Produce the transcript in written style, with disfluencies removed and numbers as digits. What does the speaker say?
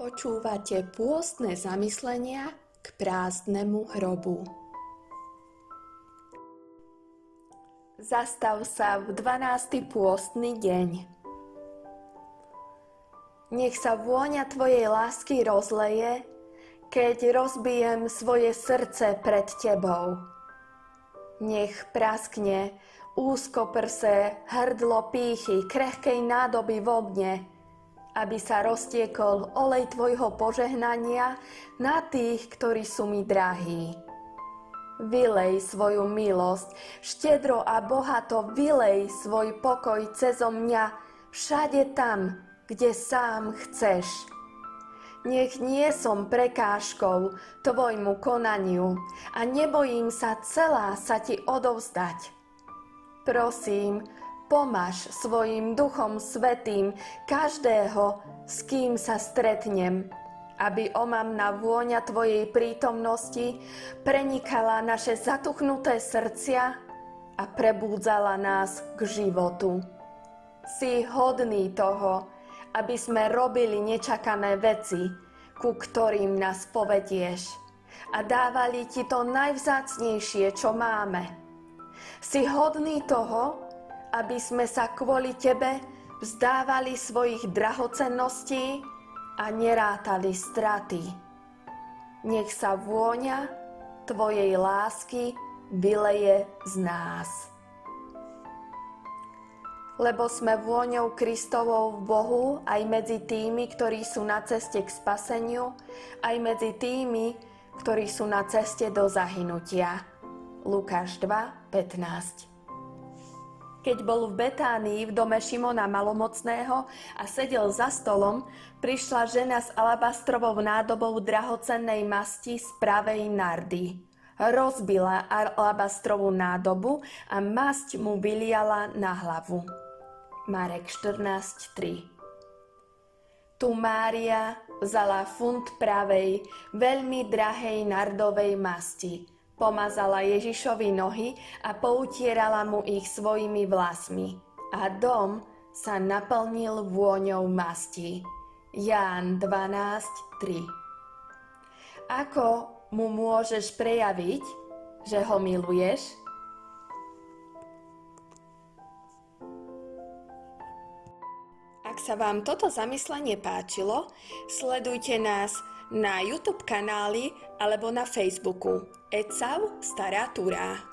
Počúvate pôstne zamyslenia k prázdnemu hrobu. Zastav sa v 12. pôstny deň. Nech sa vôňa tvojej lásky rozleje, keď rozbijem svoje srdce pred tebou. Nech praskne úzkoprse hrdlo pýchy krehkej nádoby vo mne, aby sa roztiekol olej tvojho požehnania na tých, ktorí sú mi drahí. Vylej svoju milosť, štedro a bohato vylej svoj pokoj cezo mňa všade tam, kde sám chceš. Nech nie som prekážkou tvojmu konaniu a nebojím sa celá sa ti odovzdať. Prosím, pomáš svojim Duchom Svätým každého, s kým sa stretnem, aby omamná vôňa tvojej prítomnosti prenikala naše zatuchnuté srdcia a prebúdzala nás k životu. Si hodný toho, aby sme robili nečakané veci, ku ktorým nás povedieš, a dávali ti to najvzácnejšie, čo máme. Si hodný toho, aby sme sa kvôli tebe vzdávali svojich drahocenností a nerátali straty. Nech sa vôňa tvojej lásky vyleje z nás. Lebo sme vôňou Kristovou v Bohu aj medzi tými, ktorí sú na ceste k spaseniu, aj medzi tými, ktorí sú na ceste do zahynutia. Lukáš 2:15. Keď bol v Betánii v dome Šimona Malomocného a sedel za stolom, prišla žena s alabastrovou nádobou drahocennej masti z pravej nardy. Rozbila alabastrovú nádobu a masť mu vyliala na hlavu. Marek 14:3. Tu Mária vzala funt pravej, veľmi drahej nardovej masti. Pomazala Ježišovi nohy a poutierala mu ich svojimi vlasmi. A dom sa naplnil vôňou masti. Ján 12:3. Ako mu môžeš prejaviť, že ho miluješ? Ak sa vám toto zamyslenie páčilo, sledujte nás na YouTube kanáli alebo na Facebooku ECAV Stará Turá.